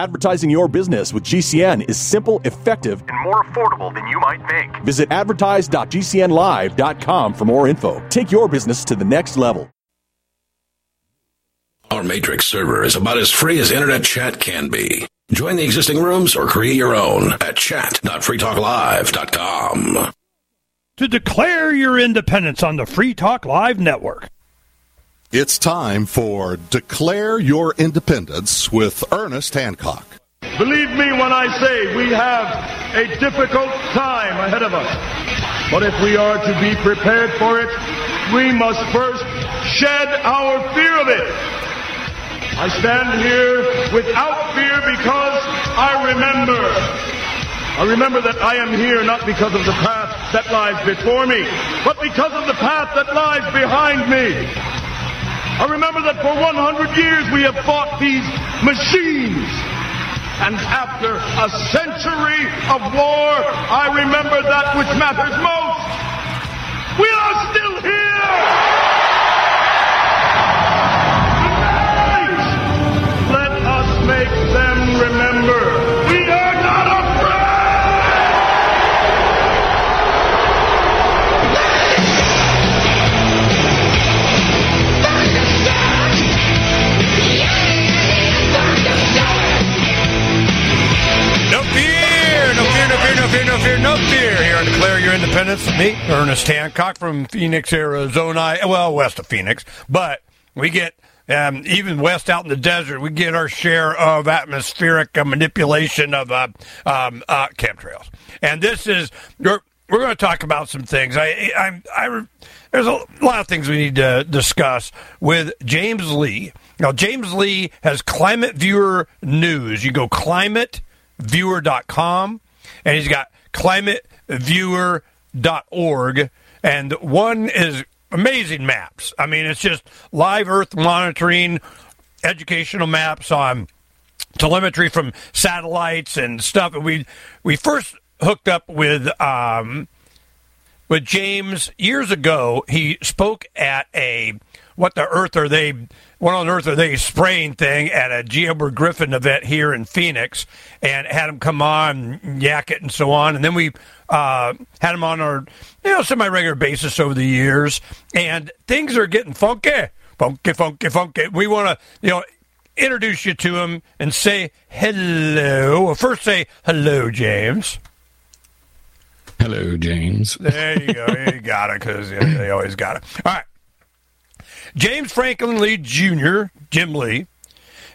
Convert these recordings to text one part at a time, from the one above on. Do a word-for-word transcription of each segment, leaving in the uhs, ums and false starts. Advertising your business with G C N is simple, effective, and more affordable than you might think. Visit advertise dot g c n live dot com for more info. Take your business to the next level. Our Matrix server is about as free as internet chat can be. Join the existing rooms or create your own at chat dot free talk live dot com. To declare your independence on the Free Talk Live network. It's time for Declare Your Independence with Ernest Hancock. Believe me when I say we have a difficult time ahead of us. But if we are to be prepared for it, we must first shed our fear of it. I stand here without fear because I remember. I remember that I am here not because of the path that lies before me, but because of the path that lies behind me. I remember that for one hundred years we have fought these machines. And after a century of war, I remember that which matters most. We are still here! Independence, me, Ernest Hancock from Phoenix, Arizona. Well, west of Phoenix, but we get um, even west out in the desert. We get our share of atmospheric uh, manipulation of uh, um, uh, chemtrails, and this is we're, we're going to talk about some things. I, I, I, there's a lot of things we need to discuss with James Lee. Now, James Lee has ClimateViewer News. You go climate viewer dot com, and he's got ClimateViewer. Dot org, and one is amazing maps. I mean, it's just live Earth monitoring, educational maps on telemetry from satellites and stuff. And we we first hooked up with um, with James years ago. He spoke at a what the Earth are they? What on Earth are they spraying thing at a G. Edward Griffin event here in Phoenix, and had him come on, yak it, and so on, and then we. Uh, had him on our, you know, semi-regular basis over the years, and things are getting funky, funky, funky, funky. We want to, you know, introduce you to him and say hello. Well, first, say hello, James. Hello, James. There you go. You got it, because they always got it. All right. James Franklin Lee Junior, Jim Lee,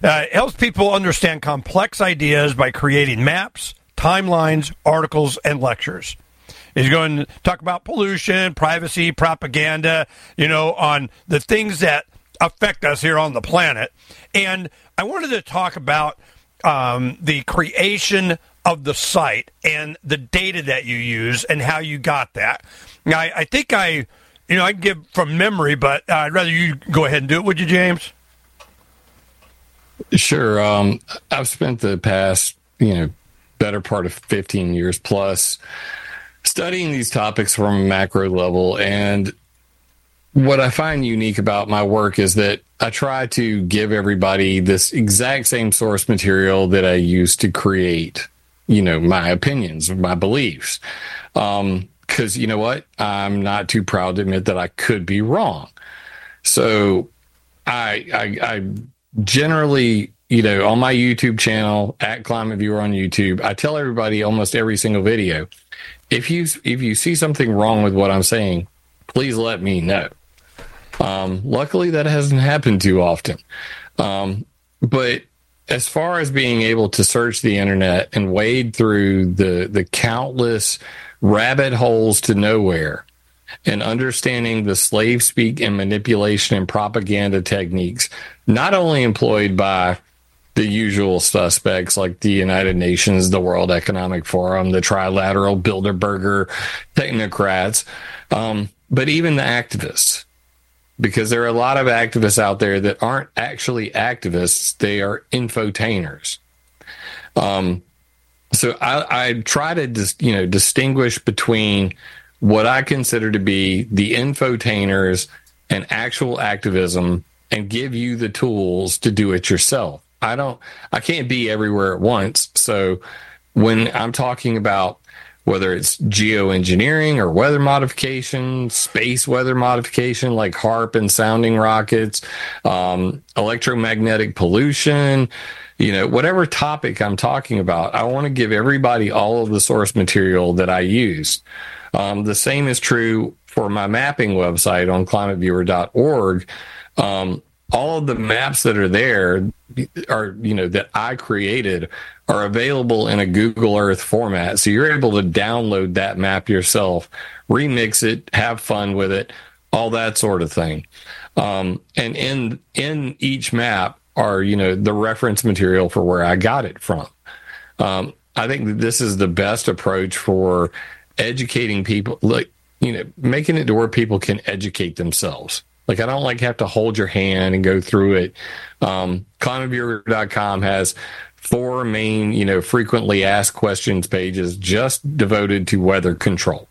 uh, helps people understand complex ideas by creating maps, timelines, articles, and lectures. He's going to talk about pollution, privacy, propaganda, you know, on the things that affect us here on the planet. And I wanted to talk about um, the creation of the site and the data that you use and how you got that. Now, I, I think I, you know, I can give from memory, but uh, I'd rather you go ahead and do it, would you, James? Sure. Um, I've spent the past, you know, better part of fifteen years plus studying these topics from a macro level. And what I find unique about my work is that I try to give everybody this exact same source material that I use to create, you know, my opinions, my beliefs. Um, 'cause you know what? I'm not too proud to admit that I could be wrong. So I, I, I generally, you know, on my YouTube channel at Climate Viewer on YouTube, I tell everybody almost every single video, if you if you see something wrong with what I'm saying, please let me know. Um, luckily, that hasn't happened too often. Um, but as far as being able to search the internet and wade through the the countless rabbit holes to nowhere, and understanding the slave speak and manipulation and propaganda techniques, not only employed by the usual suspects like the United Nations, the World Economic Forum, the trilateral Bilderberger technocrats, um, but even the activists. Because there are a lot of activists out there that aren't actually activists. They are infotainers. Um, so I, I try to dis, you know, distinguish between what I consider to be the infotainers and actual activism, and give you the tools to do it yourself. I don't, I can't be everywhere at once. So when I'm talking about whether it's geoengineering or weather modification, space weather modification like HAARP and sounding rockets, um, electromagnetic pollution, you know, whatever topic I'm talking about, I want to give everybody all of the source material that I used. Um, the same is true for my mapping website on climate viewer dot org. Um, all of the maps that are there are, you know, that I created are available in a Google Earth format. So you're able to download that map yourself, remix it, have fun with it, all that sort of thing. Um, and in, in each map are, you know, the reference material for where I got it from. Um, I think that this is the best approach for educating people, like, you know, making it to where people can educate themselves. Like, I don't like have to hold your hand and go through it. Um, climate viewer dot com has four main, you know, frequently asked questions pages just devoted to weather control.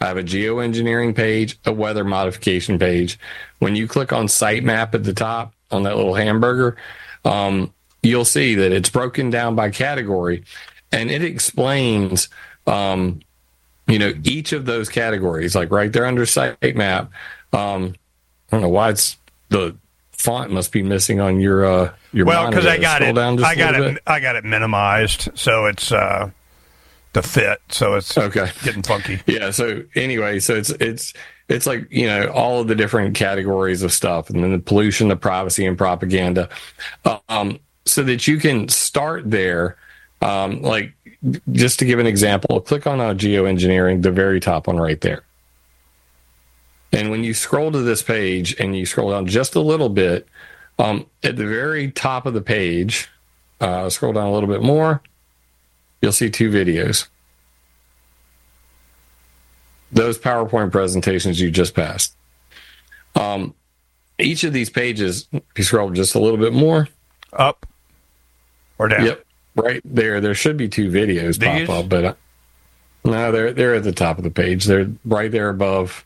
I have a geoengineering page, a weather modification page. When you click on site map at the top on that little hamburger, um, you'll see that it's broken down by category, and it explains, um, you know, each of those categories, like right there under site map. Um, I don't know why it's the font must be missing on your uh, your well, because I got it, I got it, bit. I got it minimized, so it's uh, the fit, so it's okay, getting funky. Yeah. So anyway, so it's it's it's like, you know, all of the different categories of stuff, and then the pollution, the privacy, and propaganda, um, so that you can start there. Um, like just to give an example, click on uh, geoengineering, the very top one right there. And when you scroll to this page and you scroll down just a little bit, um, at the very top of the page, uh, scroll down a little bit more, you'll see two videos. Those PowerPoint presentations you just passed. Um, each of these pages, if you scroll just a little bit more. Up or down? Yep, right there. There should be two videos these? pop up, but uh, no, they're, they're at the top of the page. They're right there above.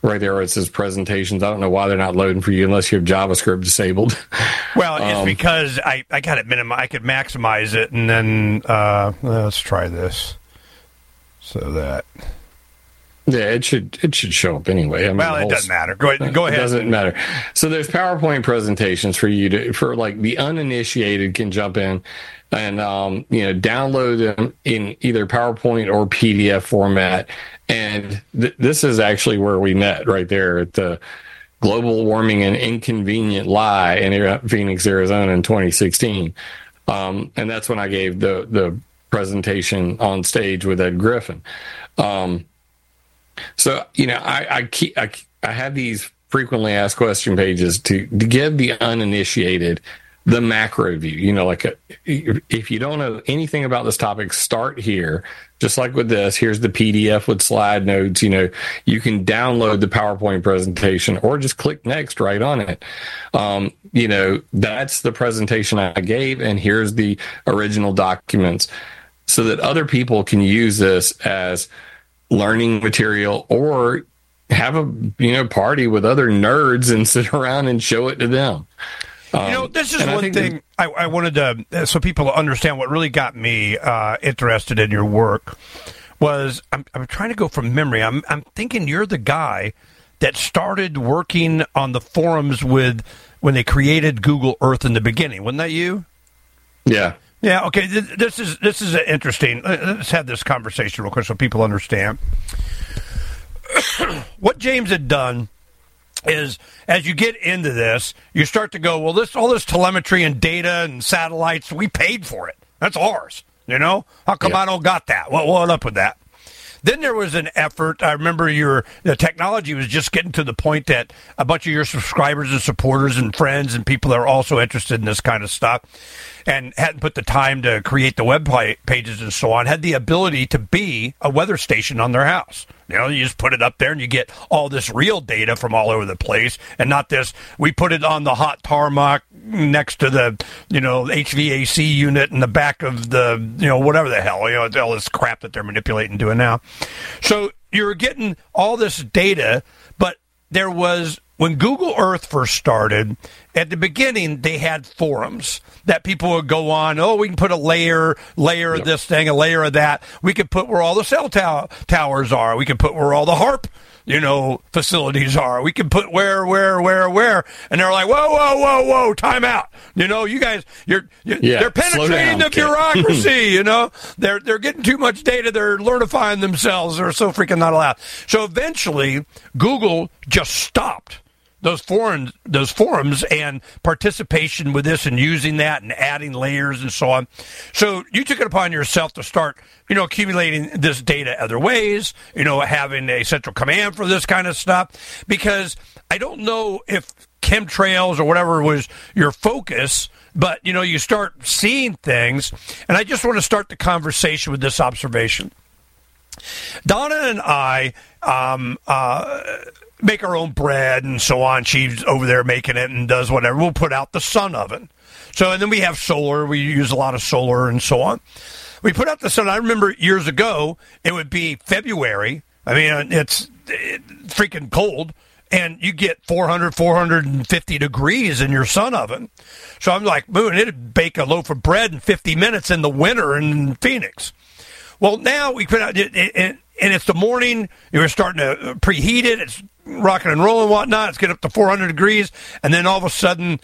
Right there where it says presentations. I don't know why they're not loading for you unless you have JavaScript disabled. Well, it's um, because I, I got it minimized. I could maximize it, and then uh, let's try this. So that. Yeah, it should it should show up anyway. I mean, well, it whole, doesn't matter. Go ahead. Go ahead. It doesn't matter. So there's PowerPoint presentations for you to, for like the uninitiated can jump in and, um, you know, download them in either PowerPoint or P D F format. And th- this is actually where we met right there at the Global Warming and Inconvenient Lie in Phoenix, Arizona in twenty sixteen. Um, and that's when I gave the, the presentation on stage with Ed Griffin. Um, So, you know, I I, keep, I I have these frequently asked question pages to, to give the uninitiated the macro view. You know, like a, if you don't know anything about this topic, start here. Just like with this, here's the P D F with slide notes. You know, you can download the PowerPoint presentation or just click next right on it. Um, you know, that's the presentation I gave, and here's the original documents so that other people can use this as learning material, or have a, you know, party with other nerds and sit around and show it to them. Um, you know, this is one I thing that- I, I wanted to, so people understand what really got me uh, interested in your work was I'm, I'm trying to go from memory. I'm I'm thinking you're the guy that started working on the forums with when they created Google Earth in the beginning. Wasn't that you? Yeah. Yeah, okay, this is this is interesting. Let's have this conversation real quick so people understand. What James had done is, as you get into this, you start to go, well, this all this telemetry and data and satellites, we paid for it. That's ours, you know? How come yeah. I don't got that? What, what up with that? Then there was an effort. I remember your the technology was just getting to the point that a bunch of your subscribers and supporters and friends and people that are also interested in this kind of stuff and hadn't put the time to create the web pages and so on, had the ability to be a weather station on their house. You know, you just put it up there and you get all this real data from all over the place and not this, we put it on the hot tarmac next to the, you know, H V A C unit in the back of the, you know, whatever the hell, you know, all this crap that they're manipulating and doing now. So you're getting all this data, but there was, when Google Earth first started, At the beginning, they had forums that people would go on. Oh, we can put a layer, layer yep. of this thing, a layer of that. We could put where all the cell tow- towers are. We could put where all the HAARP, you know, facilities are. We can put where, where, where, where. And they're like, whoa, whoa, whoa, whoa, time out. You know, you guys, you're, you're yeah, they're penetrating down, the kid. bureaucracy, you know. They're, they're getting too much data. They're learnifying themselves. They're so freaking not allowed. So eventually, Google just stopped those forums, those forums and participation with this and using that and adding layers and so on. So you took it upon yourself to start, you know, accumulating this data other ways, you know, having a central command for this kind of stuff, because I don't know if chemtrails or whatever was your focus, but, you know, you start seeing things. And I just want to start the conversation with this observation. Donna and I... um uh make our own bread and so on. She's over there making it and does whatever. We'll put out the sun oven. So, and then we have solar. We use a lot of solar and so on. We put out the sun. I remember years ago, it would be February. I mean, it's freaking cold. And you get four hundred, four fifty degrees in your sun oven. So I'm like, boom, it'd bake a loaf of bread in fifty minutes in the winter in Phoenix. Well, now we put out, it, it, it, and it's the morning. You're starting to preheat it. It's rocking and rolling and whatnot. It's getting up to four hundred degrees. And then all of a sudden,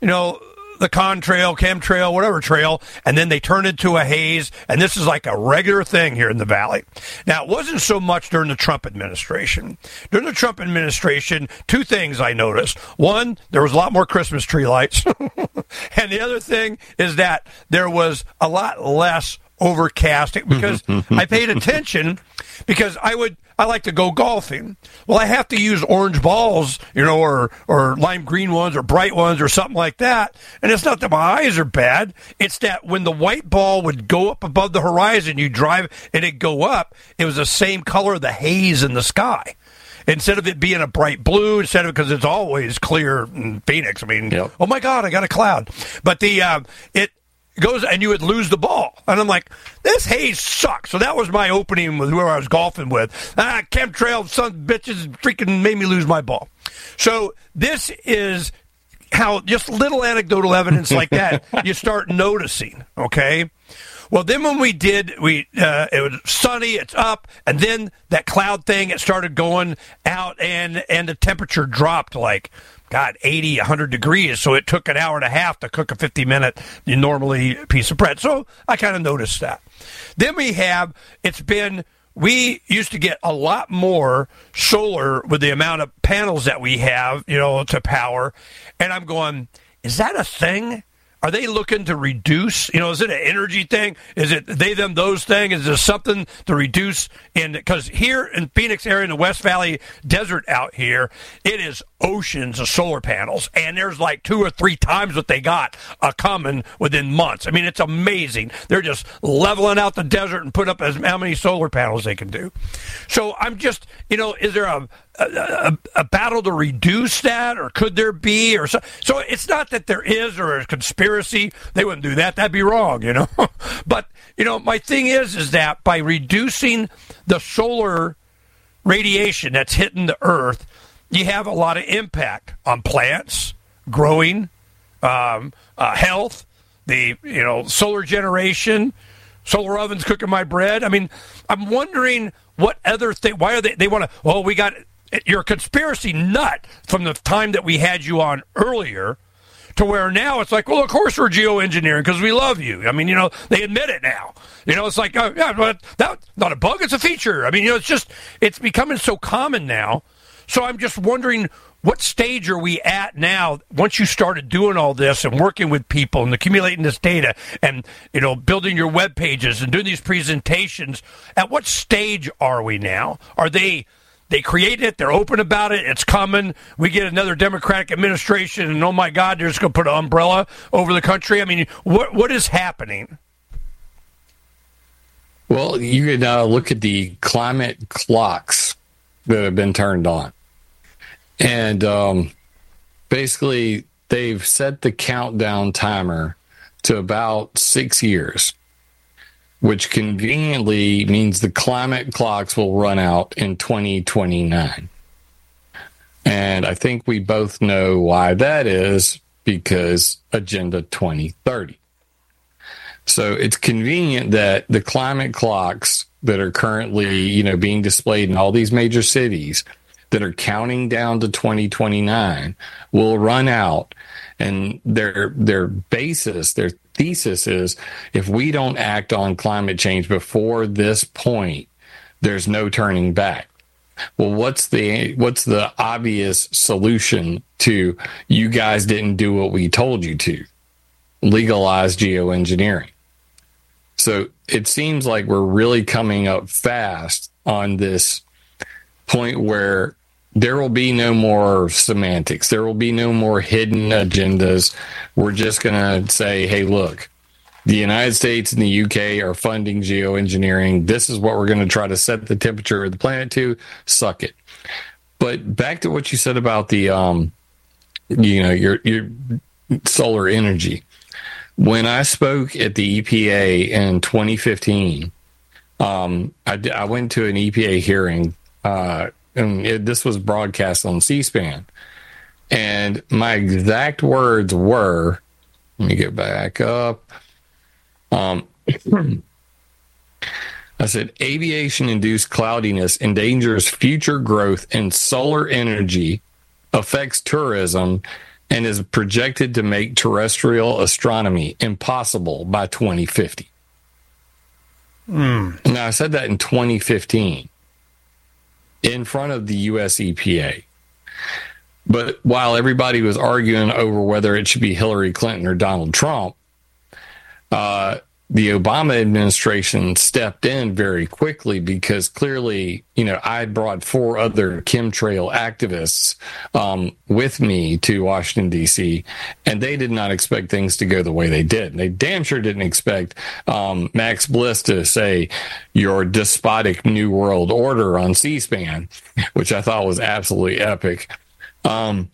you know, the contrail, chemtrail, whatever trail, and then they turn into a haze. And this is like a regular thing here in the valley. Now, it wasn't so much during the Trump administration. During the Trump administration, two things I noticed. One, there was a lot more Christmas tree lights. And the other thing is that there was a lot less overcast, because I paid attention, because I would I like to go golfing. Well, I have to use orange balls, you know, or or lime green ones or bright ones or something like that. And it's not that my eyes are bad. It's that when the white ball would go up above the horizon, you drive and it'd go up, it was the same color of the haze in the sky. Instead of it being a bright blue, instead of, because it's always clear in Phoenix. I mean, yep. Oh my God, I got a cloud. But the uh, it goes and you would lose the ball. And I'm like, this haze sucks. So that was my opening with whoever I was golfing with. Ah, chemtrail, son bitches freaking made me lose my ball. So this is how just little anecdotal evidence like that you start noticing, okay? Well, then when we did, we uh, it was sunny, it's up, and then that cloud thing, it started going out, and, and the temperature dropped like, God, eighty, one hundred degrees, so it took an hour and a half to cook a fifty-minute normally piece of bread. So I kind of noticed that. Then we have, it's been, we used to get a lot more solar with the amount of panels that we have, you know, to power. And I'm going, is that a thing? Are they looking to reduce? You know, is it an energy thing? Is it they, them, those thing? Is there something to reduce? In because here in Phoenix area, in the West Valley desert out here, it is oceans of solar panels. And there's like two or three times what they got uh, coming within months. I mean, it's amazing. They're just leveling out the desert and put up as how many solar panels they can do. So I'm just, you know, is there a... A, a, a battle to reduce that, or could there be, or so, so it's not that there is or a conspiracy. They wouldn't do that. That'd be wrong, you know. But, you know, my thing is, is that by reducing the solar radiation that's hitting the earth, you have a lot of impact on plants, growing, um, uh, health, the, you know, solar generation, solar ovens cooking my bread. I mean, I'm wondering what other thing, why are they, they want to, oh, we got you're a conspiracy nut from the time that we had you on earlier to where now it's like, well, of course we're geoengineering because we love you. I mean, you know, they admit it now. You know, it's like, oh, yeah, but that's not a bug, it's a feature. I mean, you know, it's just, it's becoming so common now. So I'm just wondering, what stage are we at now once you started doing all this and working with people and accumulating this data and, you know, building your web pages and doing these presentations? At what stage are we now? Are they... They create it. They're open about it. It's coming. We get another Democratic administration, and oh, my God, they're just going to put an umbrella over the country. I mean, what what is happening? Well, you can uh, look at the climate clocks that have been turned on. And um, basically, they've set the countdown timer to about six years. Which conveniently means the climate clocks will run out in twenty twenty-nine. And I think we both know why that is, because Agenda twenty thirty. So it's convenient that the climate clocks that are currently, you know, being displayed in all these major cities that are counting down to twenty twenty-nine will run out, and their their basis, their thesis is, if we don't act on climate change before this point, there's no turning back. Well, what's the what's the obvious solution to you guys didn't do what we told you to? Legalize geoengineering. So it seems like we're really coming up fast on this point where there will be no more semantics. There will be no more hidden agendas. We're just going to say, hey, look, the United States and the U K are funding geoengineering. This is what we're going to try to set the temperature of the planet to. Suck it. But back to what you said about the, um, you know, your your solar energy. When I spoke at the E P A in twenty fifteen, um, I, I went to an E P A hearing. Uh, and it, this was broadcast on C-SPAN. And my exact words were, let me get back up. Um, I said, aviation-induced cloudiness endangers future growth in solar energy, affects tourism, and is projected to make terrestrial astronomy impossible by twenty fifty. Mm. Now, I said that in twenty fifteen. In front of the U S E P A. But while everybody was arguing over whether it should be Hillary Clinton or Donald Trump, uh, the Obama administration stepped in very quickly, because clearly, you know, I brought four other chemtrail activists um, with me to Washington, D C, and they did not expect things to go the way they did. And they damn sure didn't expect um, Max Bliss to say your despotic New World Order on C-SPAN, which I thought was absolutely epic. Um,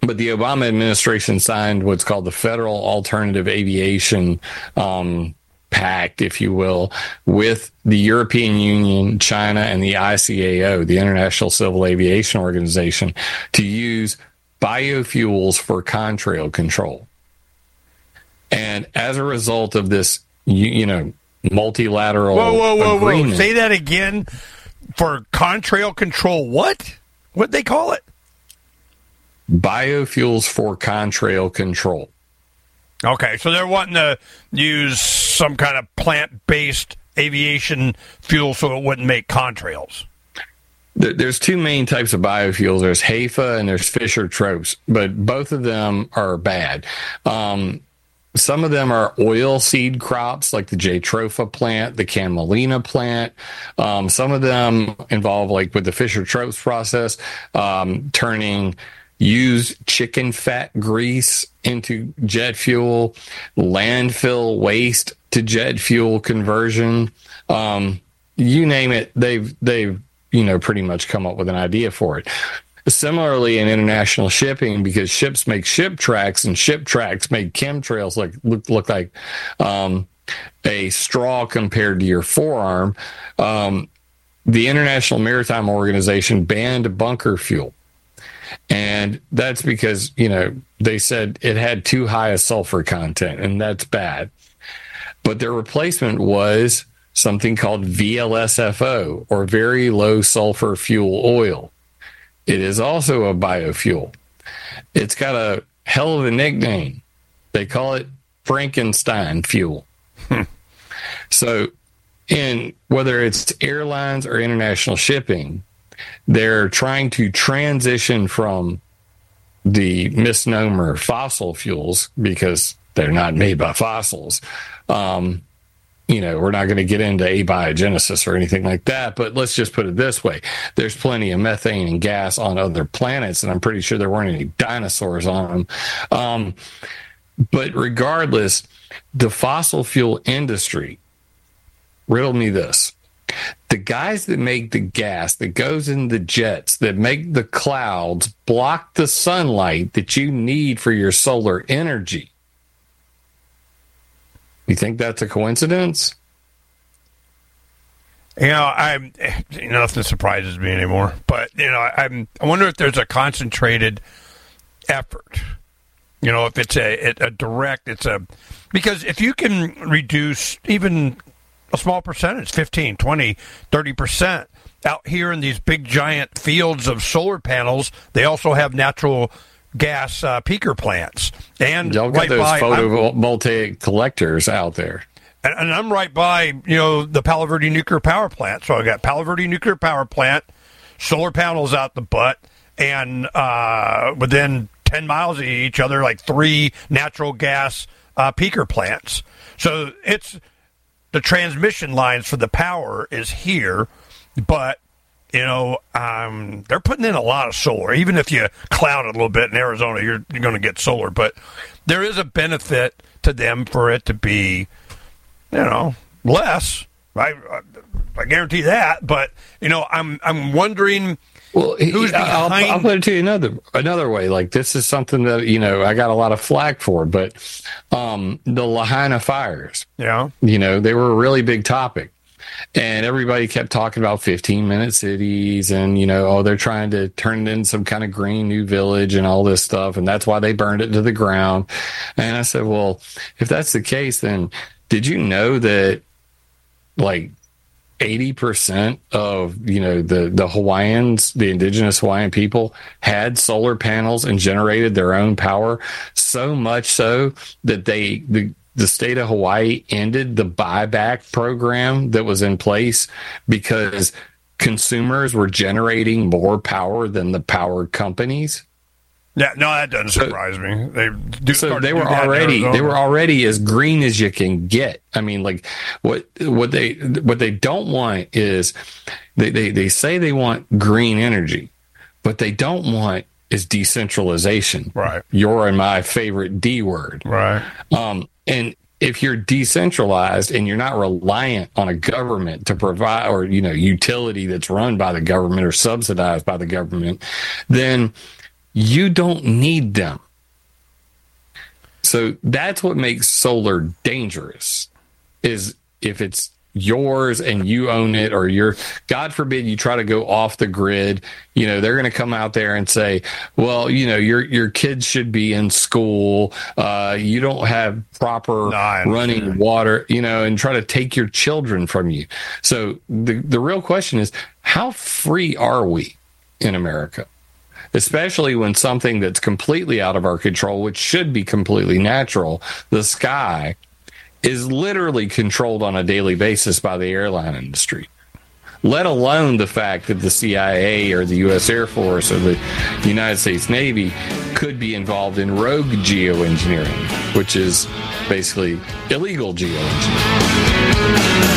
But the Obama administration signed what's called the Federal Alternative Aviation um, Pact, if you will, with the European Union, China, and the I C A O, the International Civil Aviation Organization, to use biofuels for contrail control. And as a result of this, you, you know, multilateral whoa, whoa, whoa, agreement, whoa. Say that again. For contrail control, what? What'd they call it? Biofuels for contrail control. Okay, so they're wanting to use some kind of plant-based aviation fuel so it wouldn't make contrails. There's two main types of biofuels. There's HEFA and there's Fischer-Tropsch, but both of them are bad. Um, some of them are oil seed crops like the jatropha plant, the camelina plant. Um, some of them involve, like with the Fischer-Tropsch process, um, turning use chicken fat grease into jet fuel, landfill waste to jet fuel conversion. Um, you name it, they've, they've, you know, pretty much come up with an idea for it. Similarly, in international shipping, because ships make ship tracks and ship tracks make chemtrails like, look, look like um, a straw compared to your forearm, um, the International Maritime Organization banned bunker fuel. And that's because, you know, they said it had too high a sulfur content, and that's bad. But their replacement was something called V L S F O, or very low sulfur fuel oil. It is also a biofuel. It's got a hell of a nickname. They call it Frankenstein fuel. So, in whether it's airlines or international shipping, they're trying to transition from the misnomer fossil fuels, because they're not made by fossils. Um, you know, we're not going to get into abiogenesis or anything like that, but let's just put it this way. There's plenty of methane and gas on other planets, and I'm pretty sure there weren't any dinosaurs on them. Um, but regardless, the fossil fuel industry, riddle me this. The guys that make the gas that goes in the jets, that make the clouds block the sunlight that you need for your solar energy. You think that's a coincidence? You know, I'm nothing surprises me anymore. But you know, I'm I wonder if there's a concentrated effort You know, if it's a, a direct, it's a, because if you can reduce even a small percentage, fifteen, twenty, thirty percent, out here in these big giant fields of solar panels, they also have natural gas uh, peaker plants. And y'all got right those photovoltaic collectors out there. And, and I'm right by, you know, the Palo Verde Nuclear Power Plant. So I got Palo Verde Nuclear Power Plant, solar panels out the butt, and uh, within ten miles of each other, like three natural gas uh, peaker plants. So it's the transmission lines for the power is here, but, you know, um, they're putting in a lot of solar. Even if you cloud it a little bit in Arizona, you're, you're going to get solar. But there is a benefit to them for it to be, you know, less. I, I, I guarantee that. But, you know, I'm I'm wondering... Well, Who's I'll, I'll put it to you another another way. Like, this is something that, you know, I got a lot of flack for, but um, the Lahaina fires, yeah, you know, they were a really big topic, and everybody kept talking about fifteen minute cities, and you know, oh, they're trying to turn it into some kind of green new village and all this stuff, and that's why they burned it to the ground. And I said, well, if that's the case, then did you know that, like, eighty percent of, you know, the, the Hawaiians, the indigenous Hawaiian people, had solar panels and generated their own power, so much so that they the, the state of Hawaii ended the buyback program that was in place because consumers were generating more power than the power companies. Yeah, no, that doesn't surprise so, me. They do, so they were already they were already as green as you can get. I mean, like what what they what they don't want is they, they, they say they want green energy, but they don't want is decentralization. Right. Your and my favorite D word. Right. Um, and if you're decentralized and you're not reliant on a government to provide, or you know, utility that's run by the government or subsidized by the government, then you don't need them. So that's what makes solar dangerous, is if it's yours and you own it, or you're, God forbid, you try to go off the grid, you know, they're going to come out there and say, well, you know, your your kids should be in school. Uh, you don't have proper nah, running sure. water, you know, and try to take your children from you. So the, the real question is, how free are we in America? Especially when something that's completely out of our control, which should be completely natural, the sky, is literally controlled on a daily basis by the airline industry. Let alone the fact that the C I A or the U S Air Force or the United States Navy could be involved in rogue geoengineering, which is basically illegal geoengineering.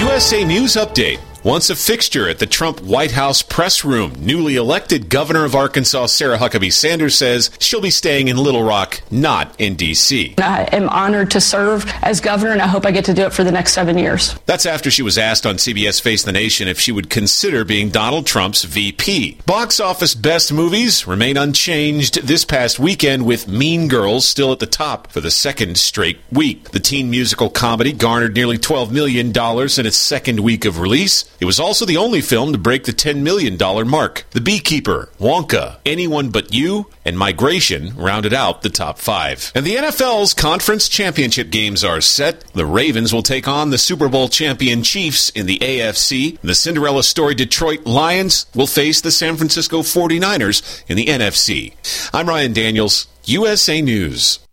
U S A News Update. Once a fixture at the Trump White House press room, newly elected Governor of Arkansas Sarah Huckabee Sanders says she'll be staying in Little Rock, not in D C. I am honored to serve as governor, and I hope I get to do it for the next seven years. That's after she was asked on C B S Face the Nation if she would consider being Donald Trump's V P. Box office best movies remain unchanged this past weekend, with Mean Girls still at the top for the second straight week. The teen musical comedy garnered nearly twelve million dollars in its second week of release. It was also the only film to break the ten million dollars mark. The Beekeeper, Wonka, Anyone But You, and Migration rounded out the top five. And the N F L's conference championship games are set. The Ravens will take on the Super Bowl champion Chiefs in the A F C. The Cinderella story Detroit Lions will face the San Francisco forty-niners in the N F C. I'm Ryan Daniels, U S A News.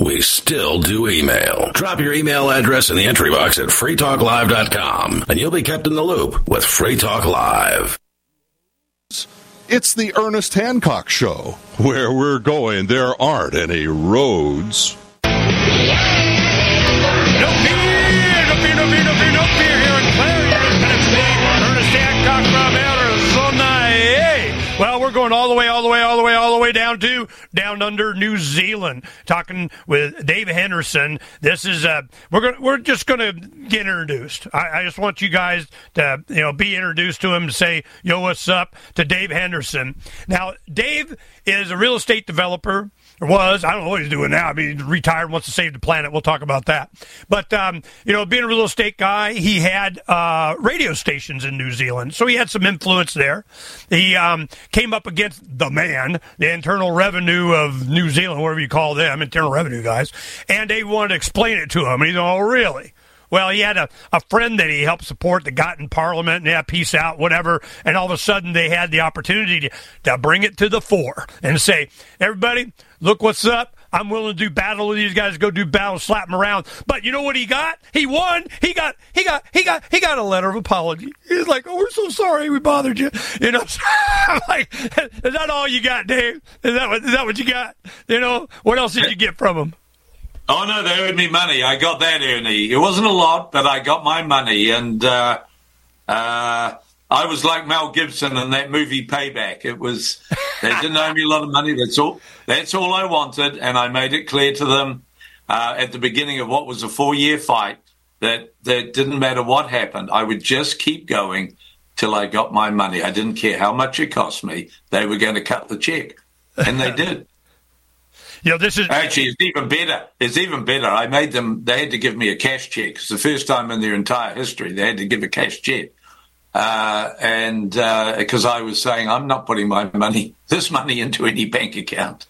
We still do email. Drop your email address in the entry box at free talk live dot com, and you'll be kept in the loop with Free Talk Live. It's the Ernest Hancock Show, where we're going. There aren't any roads. No fear, no fear, no fear, no fear, no fear here in Clarion, Tennessee. Ernest Hancock from Arizona. Well, we're going all the way, all the way, all the way, all the way down to down under New Zealand, talking with Dave Henderson. This is uh, we're gonna, we're just going to get introduced. I, I just want you guys to you know be introduced to him and say yo, what's up to Dave Henderson. Now, Dave is a real estate developer. Or was. I don't know what he's doing now. I mean, he's retired, wants to save the planet. We'll talk about that. But, um, you know, being a real estate guy, he had uh, radio stations in New Zealand, so he had some influence there. He um, came up against the man, the Internal Revenue of New Zealand, whatever you call them, Internal Revenue guys, and they wanted to explain it to him. And he's like, oh, really? Well, he had a, a friend that he helped support that got in Parliament, and yeah, peace out, whatever, and all of a sudden they had the opportunity to, to bring it to the fore and say, everybody, look what's up. I'm willing to do battle with these guys, go do battle, slap them around. But you know what he got? He won. He got, he got, he got, he got a letter of apology. He's like, oh, we're so sorry we bothered you. You know, I'm like, is that all you got, Dave? Is that what, is that what you got? You know, what else did you get from him? Oh, no, they owed me money. I got that, Ernie. It wasn't a lot, but I got my money. And uh, uh, I was like Mel Gibson in that movie Payback. It was, they didn't owe me a lot of money. That's all That's all I wanted. And I made it clear to them uh, at the beginning of what was a four-year fight that, that it didn't matter what happened. I would just keep going till I got my money. I didn't care how much it cost me. They were going to cut the check. And they did. You know, this is actually it's even better. It's even better. I made them. They had to give me a cash check. It's the first time in their entire history they had to give a cash check, uh, and because uh, I was saying I'm not putting my money, this money, into any bank account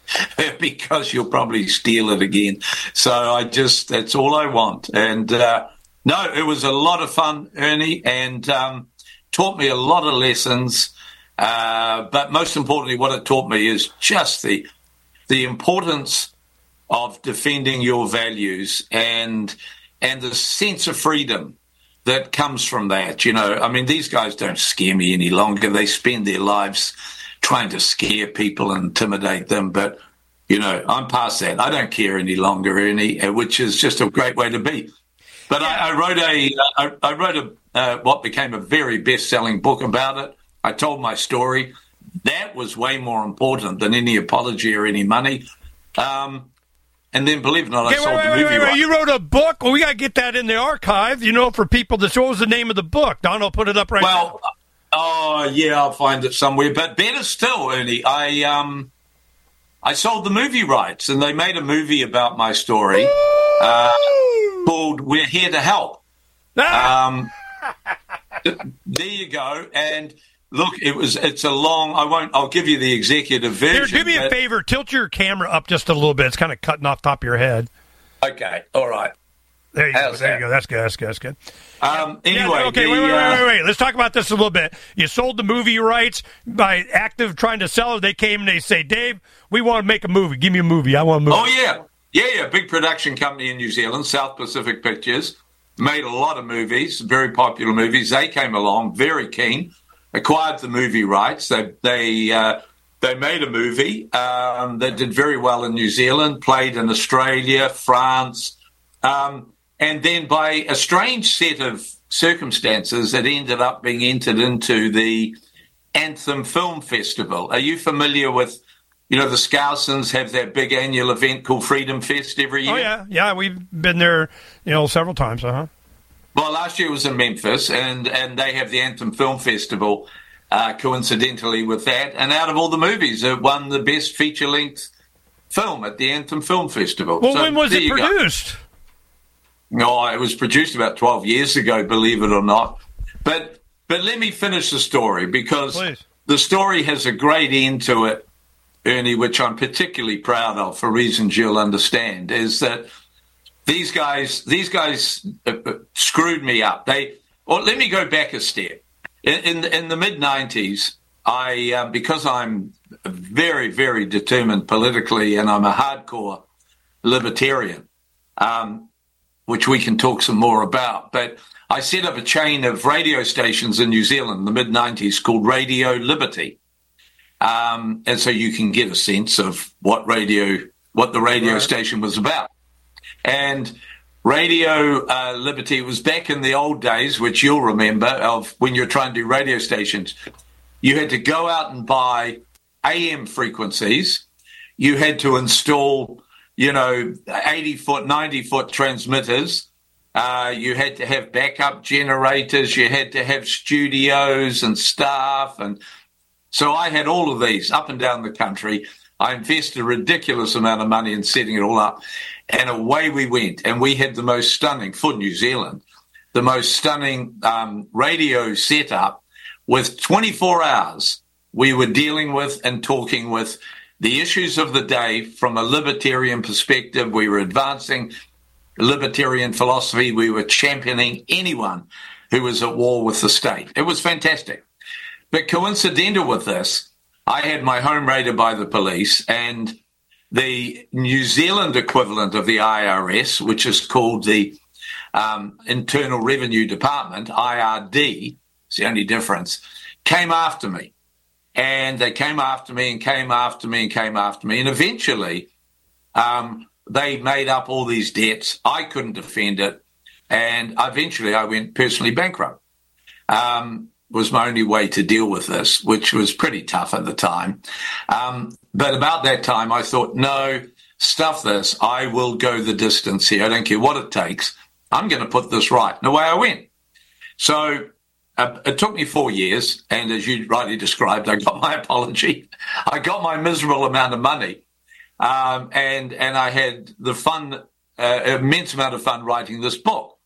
because you'll probably steal it again. So I just that's all I want. And uh, no, it was a lot of fun, Ernie, and um, taught me a lot of lessons. Uh, but most importantly, what it taught me is just the. the importance of defending your values and and the sense of freedom that comes from that. You know, I mean, these guys don't scare me any longer. They spend their lives trying to scare people and intimidate them. But, you know, I'm past that. I don't care any longer, any, which is just a great way to be. But yeah. I, I wrote a, I, I wrote a uh, what became a very best-selling book about it. I told my story. That was way more important than any apology or any money. Um, and then, believe it or not, okay, I sold wait, the wait, movie. Wait, wait. Right. You wrote a book? Well, we got to get that in the archive, you know, for people. That's, what was the name of the book? Don, I'll put it up right well, now. Well, oh, yeah, I'll find it somewhere. But better still, Ernie, I um, I sold the movie rights, and they made a movie about my story uh, called We're Here to Help. um, there you go. And... Look, it was. It's a long. I won't. I'll give you the executive version. Here, do me a favor. Tilt your camera up just a little bit. It's kind of cutting off the top of your head. Okay. All right. There you How's go. There that? you go. That's good. That's good. That's good. Um, anyway. Yeah, okay. The, wait, wait, wait, wait, wait. Let's talk about this a little bit. You sold the movie rights by Active trying to sell it. They came and they say, Dave, we want to make a movie. Give me a movie. I want a movie. Oh yeah, yeah, yeah. Big production company in New Zealand, South Pacific Pictures, made a lot of movies, very popular movies. They came along, very keen. Acquired the movie rights. They they uh, they made a movie um, that did very well in New Zealand, played in Australia, France, um, and then by a strange set of circumstances, it ended up being entered into the Anthem Film Festival. Are you familiar with, you know, the Scousins have that big annual event called Freedom Fest every year? Oh, yeah. Yeah, we've been there, you know, several times, uh-huh. Well, last year it was in Memphis, and, and they have the Anthem Film Festival, uh, coincidentally with that. And out of all the movies, it won the best feature-length film at the Anthem Film Festival. Well, so when was it produced? No, oh, it was produced about twelve years ago, believe it or not. But but let me finish the story, because Please. the story has a great end to it, Ernie, which I'm particularly proud of for reasons you'll understand, is that... These guys, these guys screwed me up. They, well, let me go back a step. In in, in the mid nineties, I uh, because I'm very, very determined politically, and I'm a hardcore libertarian, um, which we can talk some more about. But I set up a chain of radio stations in New Zealand in the mid nineties called Radio Liberty, um, and so you can get a sense of what radio, what the radio right. station was about. And Radio uh, Liberty was back in the old days, which you'll remember, of when you're trying to do radio stations. You had to go out and buy A M frequencies. You had to install, you know, eighty-foot, ninety-foot transmitters. Uh, you had to have backup generators. You had to have studios and staff. And so I had all of these up and down the country. I invested a ridiculous amount of money in setting it all up. And away we went. And we had the most stunning, for New Zealand, the most stunning um, radio setup with twenty-four hours. We were dealing with and talking with the issues of the day from a libertarian perspective. We were advancing libertarian philosophy. We were championing anyone who was at war with the state. It was fantastic. But coincidental with this, I had my home raided by the police, and the New Zealand equivalent of the I R S, which is called the um, Internal Revenue Department, I R D, it's the only difference, came after me. And they came after me and came after me and came after me. And eventually um, they made up all these debts. I couldn't defend it. And eventually I went personally bankrupt. Um, was my only way to deal with this, which was pretty tough at the time. Um, but about that time, I thought, no, stuff this. I will go the distance here. I don't care what it takes. I'm going to put this right. And away I went. So uh, it took me four years. And as you rightly described, I got my apology. I got my miserable amount of money. Um, and, and I had the fun, uh, immense amount of fun writing this book.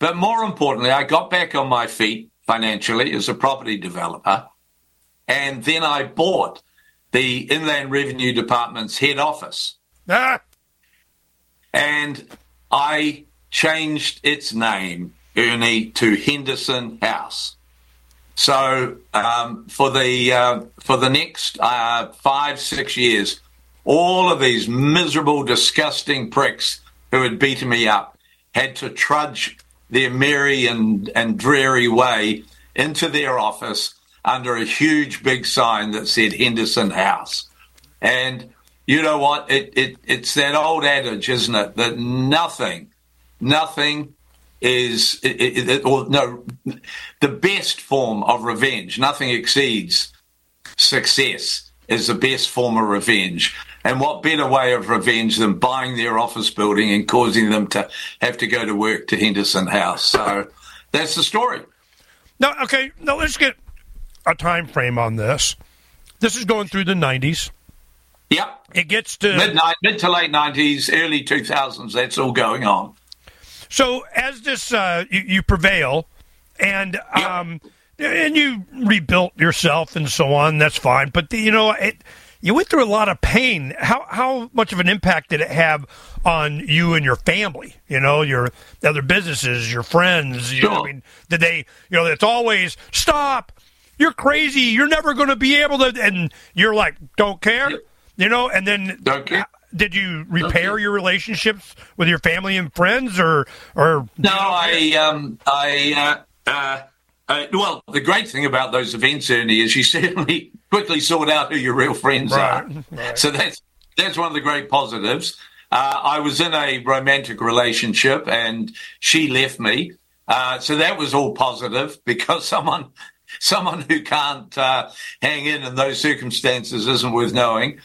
But more importantly, I got back on my feet financially as a property developer. And then I bought the Inland Revenue Department's head office. Ah. And I changed its name, Ernie, to Henderson House. So um, for the uh, for the next uh, five, six years, all of these miserable, disgusting pricks who had beaten me up had to trudge their merry and, and dreary way into their office under a huge big sign that said Henderson House. And you know what? It, it it's that old adage, isn't it? That nothing, nothing is, it, it, it, or no, the best form of revenge, nothing exceeds success, is the best form of revenge. And what better way of revenge than buying their office building and causing them to have to go to work to Henderson House? So that's the story. No, okay, now let's get a time frame on this. This is going through the nineties. Yep. It gets to... Midnight, mid to late nineties, early two thousands, that's all going on. So as this, uh, you, you prevail, and yep. um, and you rebuilt yourself and so on, that's fine. But, the, you know, it, you went through a lot of pain. How how much of an impact did it have on you and your family? You know, your other businesses, your friends. You sure. know, I mean, did they, you know, it's always, stop, you're crazy, you're never going to be able to, and you're like, don't care. Yep. You know, and then did you repair your relationships with your family and friends, or or no? I um I uh, uh, uh, well, the great thing about those events, Ernie, is you certainly quickly sort out who your real friends right, are. Right. So that's that's one of the great positives. Uh, I was in a romantic relationship, and she left me, uh, so that was all positive because someone. Someone who can't uh, hang in in those circumstances isn't worth knowing.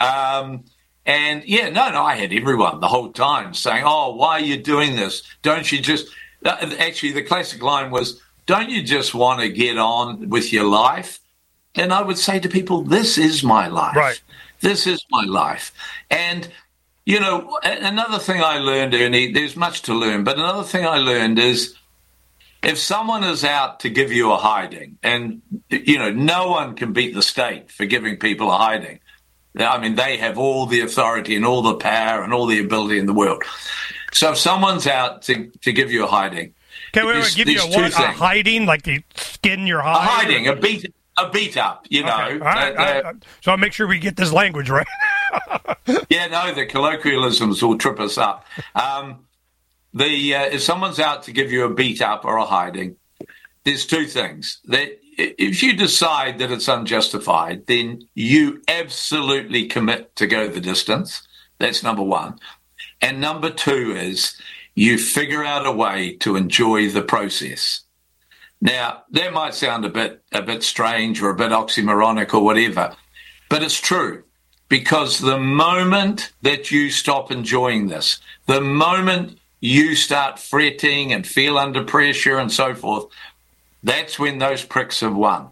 Um, and, yeah, no, no, I had everyone the whole time saying, oh, why are you doing this? Don't you just – actually, the classic line was, don't you just want to get on with your life? And I would say to people, this is my life. Right. This is my life. And, you know, another thing I learned, Ernie, there's much to learn, but another thing I learned is, if someone is out to give you a hiding, and, you know, no one can beat the state for giving people a hiding. I mean, they have all the authority and all the power and all the ability in the world. So if someone's out to, to give you a hiding. Can we give you a what? A hiding? Like the skin you're hiding? A hiding, a beat, a beat up, you know. Okay. Right. Uh, so I'll make sure we get this language right. Yeah, no, the colloquialisms will trip us up. Um The, uh, if someone's out to give you a beat up or a hiding, there's two things. That if you decide that it's unjustified, then you absolutely commit to go the distance. That's number one. And number two is you figure out a way to enjoy the process. Now, that might sound a bit a bit strange or a bit oxymoronic or whatever, but it's true. Because the moment that you stop enjoying this, the moment you start fretting and feel under pressure and so forth, that's when those pricks have won.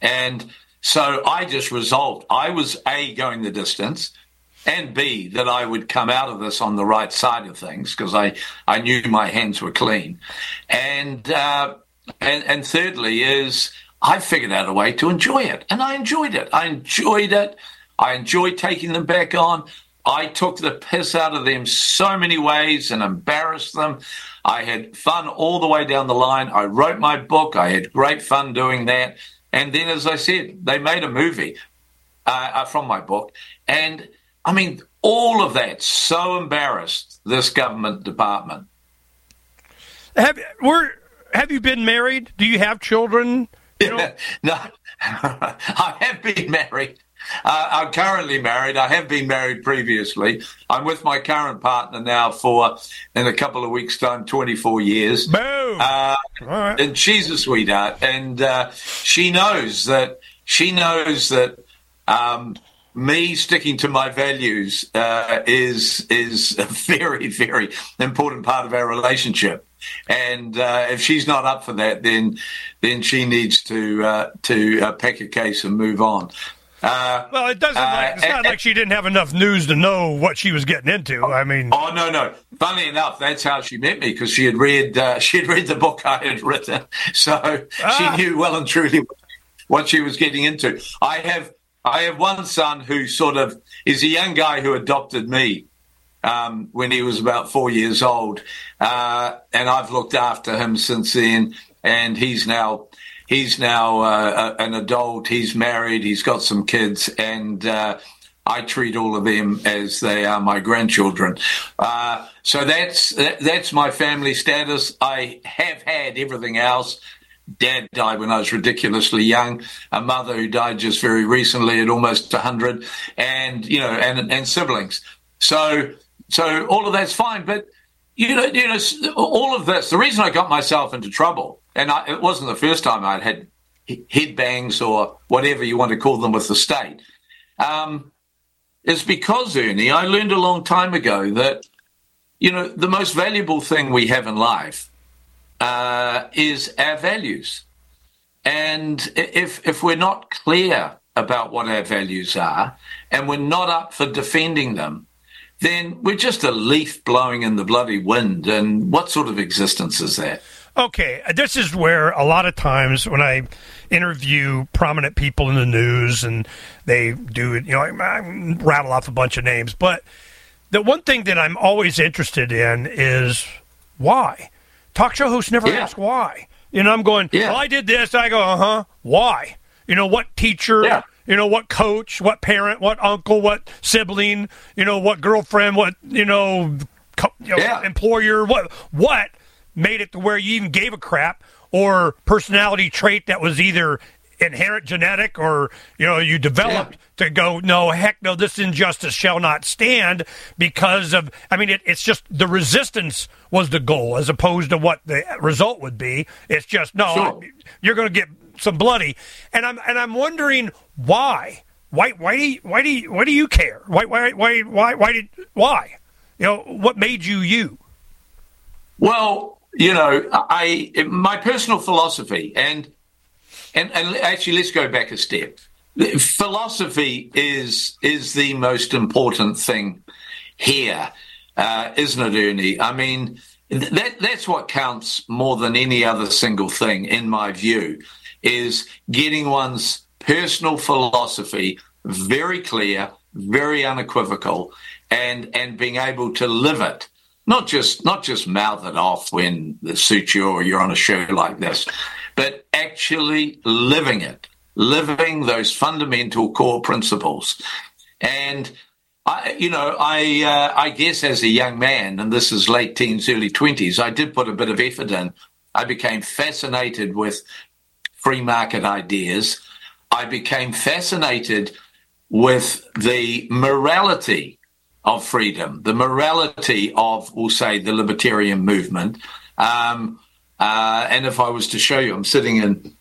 And so I just resolved, I was A, going the distance, and B, that I would come out of this on the right side of things because I, I knew my hands were clean. And, uh, and and thirdly is I figured out a way to enjoy it, and I enjoyed it. I enjoyed it. I enjoyed taking them back on. I took the piss out of them so many ways and embarrassed them. I had fun all the way down the line. I wrote my book. I had great fun doing that. And then, as I said, they made a movie uh, from my book. And, I mean, all of that so embarrassed this government department. Have, were, have you been married? Do you have children? You know? No, I have been married. Uh, I'm currently married. I have been married previously. I'm with my current partner now for, in a couple of weeks' time, twenty-four years. Boom! Uh, All right. And she's a sweetheart, and uh, she knows that she knows that um, me sticking to my values uh, is is a very, very important part of our relationship. And uh, if she's not up for that, then then she needs to uh, to uh, pack a case and move on. Uh, well, it doesn't. Uh, like, it's uh, not uh, like she didn't have enough news to know what she was getting into. I mean, oh no, no. Funny enough, that's how she met me because she had read uh, she had read the book I had written, so ah. she knew well and truly what she was getting into. I have I have one son who sort of is a young guy who adopted me um, when he was about four years old, uh, and I've looked after him since then, and he's now. He's now uh, an adult. He's married. He's got some kids, and uh, I treat all of them as they are my grandchildren. Uh, So that's that, that's my family status. I have had everything else. Dad died when I was ridiculously young, a mother who died just very recently at almost one hundred, and, you know, and, and siblings. So so all of that's fine. But, you know, you know, all of this, the reason I got myself into trouble, and I, it wasn't the first time I'd had headbangs or whatever you want to call them with the state, um, is because, Ernie, I learned a long time ago that, you know, the most valuable thing we have in life Uh, is our values. And if if we're not clear about what our values are and we're not up for defending them, then we're just a leaf blowing in the bloody wind. And what sort of existence is that? Okay, this is where a lot of times when I interview prominent people in the news and they do it, you know, I, I rattle off a bunch of names. But the one thing that I'm always interested in is why? Talk show hosts never yeah. ask why. You know, I'm going, yeah. well, I did this. I go, uh-huh, why? You know, what teacher, yeah. you know, what coach, what parent, what uncle, what sibling, you know, what girlfriend, what, you know, co- you yeah. know, employer, what what made it to where you even gave a crap, or personality trait that was either inherent genetic or, you know, you developed yeah. to go, no, heck no, this injustice shall not stand because of, I mean, it, it's just the resistance was the goal as opposed to what the result would be. It's just, no, sure. I, you're going to get some bloody. And I'm, and I'm wondering why, why, why do you, why do you, why do you care? Why, why, why, why, why did, why, you know, what made you, you? Well, you know, I, my personal philosophy and, And, and actually, let's go back a step. Philosophy is is the most important thing here, uh, isn't it, Ernie? I mean, that that's what counts more than any other single thing, in my view, is getting one's personal philosophy very clear, very unequivocal, and and being able to live it. Not just not just mouth it off when it suits you or you're on a show like this, but actually living it, living those fundamental core principles. And, I, you know, I uh, I guess as a young man, and this is late teens, early twenties, I did put a bit of effort in. I became fascinated with free market ideas. I became fascinated with the morality of freedom, the morality of, we'll say, the libertarian movement. Um, uh, and if I was to show you, I'm sitting in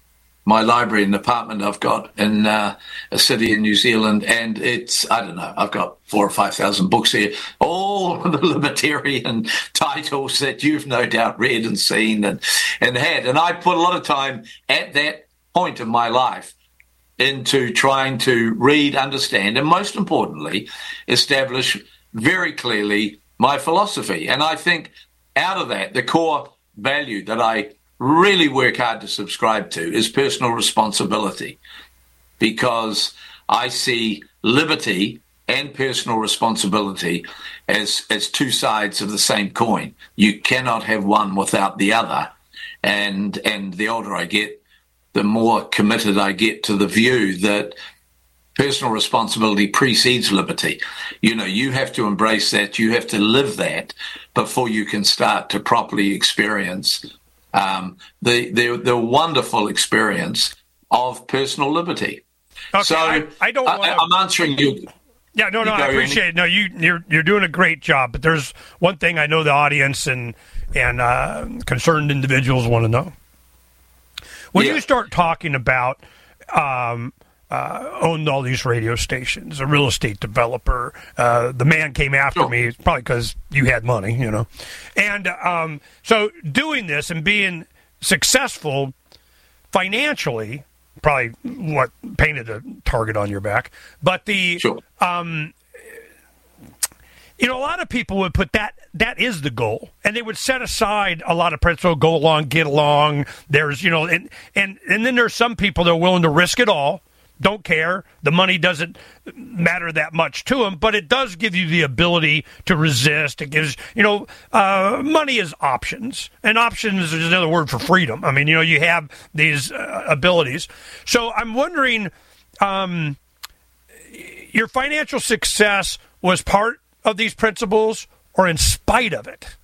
my library, an apartment I've got in uh, a city in New Zealand, and it's, I don't know, I've got four or five thousand books here, all the libertarian titles that you've no doubt read and seen and, and had. And I put a lot of time at that point of my life into trying to read, understand, and most importantly, establish very clearly my philosophy. And I think out of that, the core value that I really work hard to subscribe to is personal responsibility, because I see liberty and personal responsibility as, as two sides of the same coin. You cannot have one without the other. And, and the older I get, the more committed I get to the view that personal responsibility precedes liberty. You know, you have to embrace that. You have to live that before you can start to properly experience um, the, the the wonderful experience of personal liberty. Okay, so I, I don't. Wanna... I, I'm answering you. Yeah, no, no, I appreciate it. No, you, you're you're doing a great job. But there's one thing I know the audience and and uh, concerned individuals want to know. When yeah. you start talking about um, uh, owned all these radio stations, a real estate developer, uh, the man came after sure. me, probably because you had money, you know. And um, so doing this and being successful financially, probably what painted a target on your back. But the, sure. um, you know, a lot of people would put that. That is the goal, and they would set aside a lot of principle. Go along, get along. There's, you know, and and and then there's some people that are willing to risk it all. Don't care. The money doesn't matter that much to them, but it does give you the ability to resist. It gives, you know, uh, money is options, and options is another word for freedom. I mean, you know, you have these uh, abilities. So I'm wondering, um, your financial success was part of these principles. or in spite of it,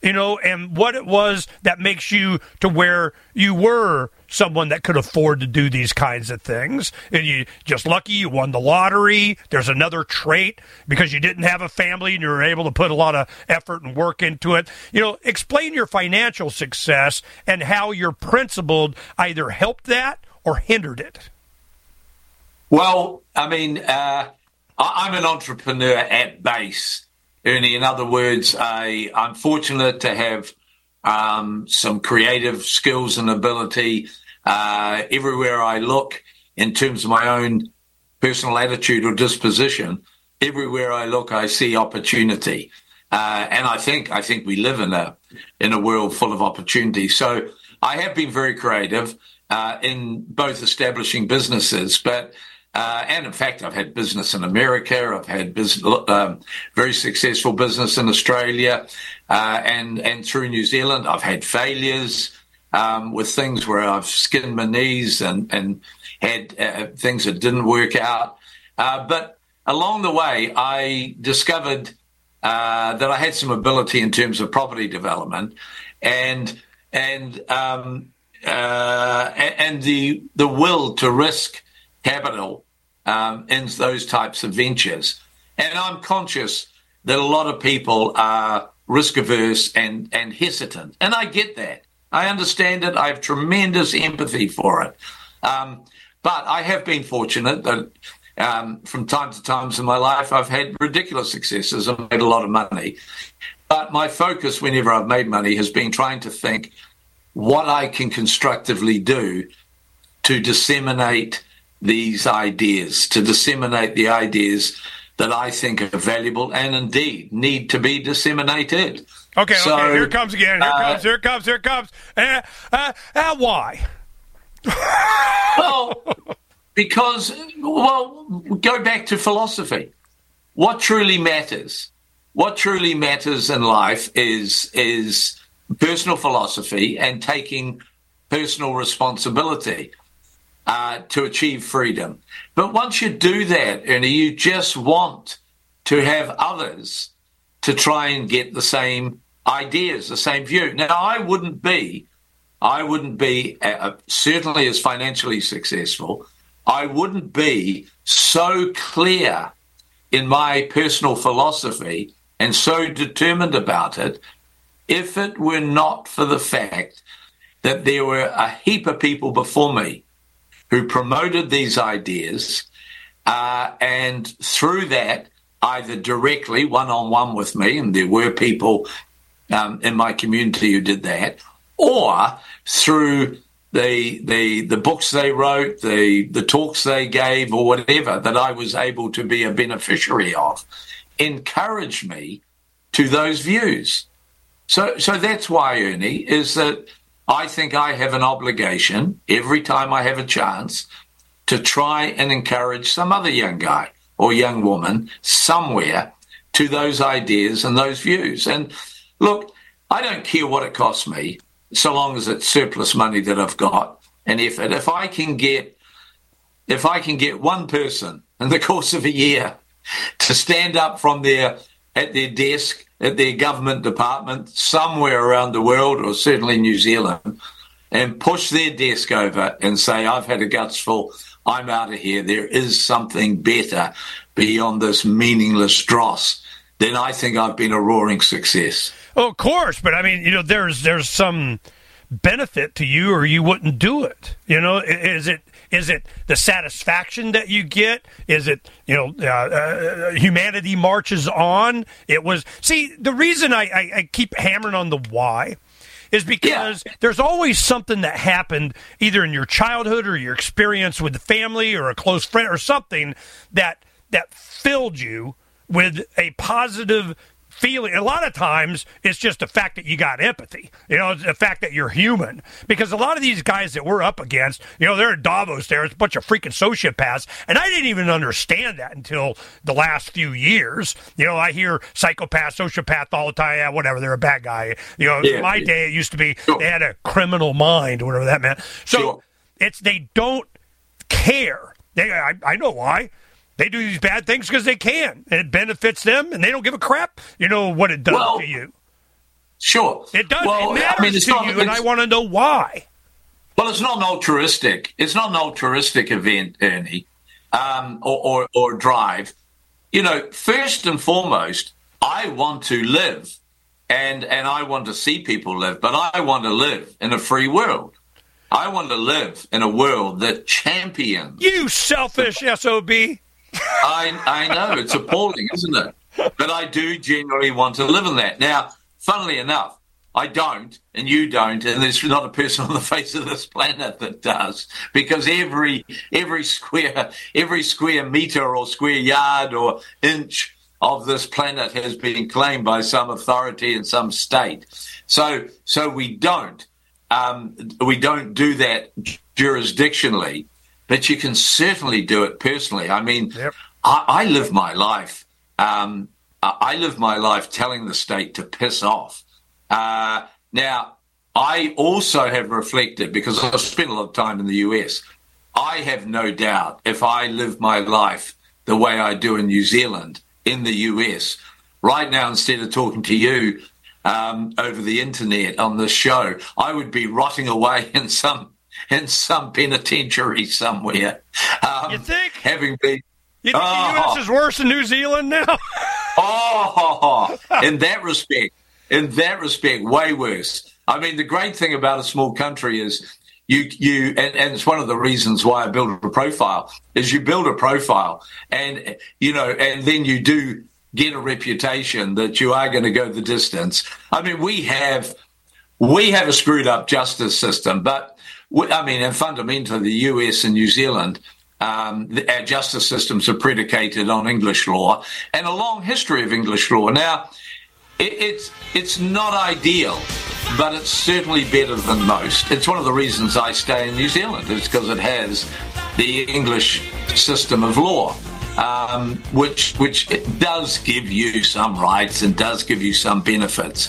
you know, and what it was that makes you to where you were someone that could afford to do these kinds of things. And you just lucky you won the lottery. There's another trait because you didn't have a family and you were able to put a lot of effort and work into it. You know, explain your financial success and how your principle either helped that or hindered it. Well, I mean, uh, I'm an entrepreneur at base, Ernie. In other words, I, I'm fortunate to have um, some creative skills and ability uh, everywhere I look in terms of my own personal attitude or disposition. Everywhere I look, I see opportunity. Uh, and I think I think we live in a, in a world full of opportunity. So I have been very creative uh, in both establishing businesses, but Uh, and in fact, I've had business in America. I've had business, um, very successful business in Australia, uh, and and through New Zealand. I've had failures um, with things where I've skinned my knees and and had uh, things that didn't work out. Uh, but along the way, I discovered uh, that I had some ability in terms of property development, and and um, uh, and the the will to risk capital um, in those types of ventures. And I'm conscious that a lot of people are risk averse and, and hesitant. And I get that. I understand it. I have tremendous empathy for it. Um, but I have been fortunate that um, from time to times in my life, I've had ridiculous successes and made a lot of money. But my focus whenever I've made money has been trying to think what I can constructively do to disseminate these ideas, to disseminate the ideas that I think are valuable and indeed need to be disseminated. Okay, so, okay, here it comes again. Here it uh, comes, here it comes, here it comes. Uh, uh, uh, why? Well, because, well, go back to philosophy. What truly matters, what truly matters in life is is personal philosophy and taking personal responsibility Uh, to achieve freedom. But once you do that, Ernie, you just want to have others to try and get the same ideas, the same view. Now, I wouldn't be, I wouldn't be uh, certainly as financially successful. I wouldn't be so clear in my personal philosophy and so determined about it if it were not for the fact that there were a heap of people before me who promoted these ideas, uh, and through that, either directly, one-on-one with me, and there were people um, in my community who did that, or through the the, the books they wrote, the, the talks they gave, or whatever, that I was able to be a beneficiary of, encouraged me to those views. So, so that's why, Ernie, is that I think I have an obligation every time I have a chance to try and encourage some other young guy or young woman somewhere to those ideas and those views. And look, I don't care what it costs me, so long as it's surplus money that I've got and effort. If I can get, if I can get one person in the course of a year to stand up from their at their desk, at their government department somewhere around the world, or certainly New Zealand, and push their desk over and say, I've had a gutsful, I'm out of here, there is something better beyond this meaningless dross, then I think I've been a roaring success. Oh, of course, but I mean, you know, there's there's some benefit to you or you wouldn't do it. You know, is it Is it the satisfaction that you get? Is it, you know, uh, uh, humanity marches on? It was, see, the reason I, I, I keep hammering on the why is because yeah. there's always something that happened either in your childhood or your experience with the family or a close friend or something that that filled you with a positive feeling. A lot of times it's just the fact that you got empathy, you know, it's the fact that you're human, because a lot of these guys that we're up against, you know, they're in Davos, there's a bunch of freaking sociopaths, and I didn't even understand that until the last few years. You know, I hear psychopath, sociopath all the time, yeah, whatever, they're a bad guy, you know. Yeah, in my yeah. day it used to be sure. they had a criminal mind, whatever that meant. So sure. it's, they don't care. They, I, I know why. They do these bad things because they can, and it benefits them, and they don't give a crap, you know, what it does well, to you. Sure. It does. Well, it matters I mean, it's to not, you, and I want to know why. Well, it's not an altruistic. It's not an altruistic event, Ernie, um, or, or, or drive. You know, first and foremost, I want to live, and, and I want to see people live, but I want to live in a free world. I want to live in a world that champions... You selfish S O B! I, I know, it's appalling, isn't it? But I do genuinely want to live in that. Now, funnily enough, I don't, and you don't, and there's not a person on the face of this planet that does, because every every square every square meter or square yard or inch of this planet has been claimed by some authority in some state. So so we don't um, we don't do that jurisdictionally, but you can certainly do it personally. I mean, yep. I, I live my life. Um, I live my life telling the state to piss off. Uh, now, I also have reflected, because I've spent a lot of time in the U S, I have no doubt if I live my life the way I do in New Zealand, in the U S, right now, instead of talking to you um, over the internet on this show, I would be rotting away in some in some penitentiary somewhere. Um, you think? Having been, you think oh, the U S is worse than New Zealand now? oh, in that respect. In that respect, way worse. I mean, the great thing about a small country is you, you, and, and it's one of the reasons why I built a profile, is you build a profile and, you know, and then you do get a reputation that you are going to go the distance. I mean, we have, we have a screwed up justice system, but we, I mean, and fundamentally the U S and New Zealand, um, the, our justice systems are predicated on English law and a long history of English law. Now, It's it's not ideal, but it's certainly better than most. It's one of the reasons I stay in New Zealand. It's because it has the English system of law, um, which which it does give you some rights and does give you some benefits.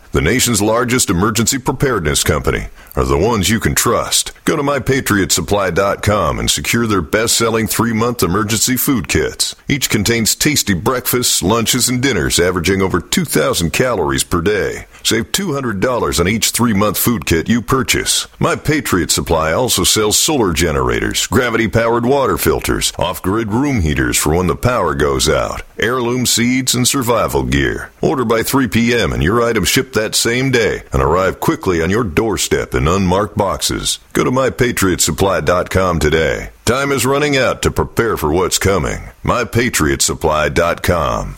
the nation's largest emergency preparedness company, are the ones you can trust. Go to my patriot supply dot com and secure their best-selling three-month emergency food kits. Each contains tasty breakfasts, lunches, and dinners averaging over two thousand calories per day. Save two hundred dollars on each three-month food kit you purchase. My Patriot Supply also sells solar generators, gravity-powered water filters, off-grid room heaters for when the power goes out, heirloom seeds, and survival gear. Order by three p.m. and your items ship that same day and arrive quickly on your doorstep in unmarked boxes. Go to my patriot supply dot com today. Time is running out to prepare for what's coming. my patriot supply dot com.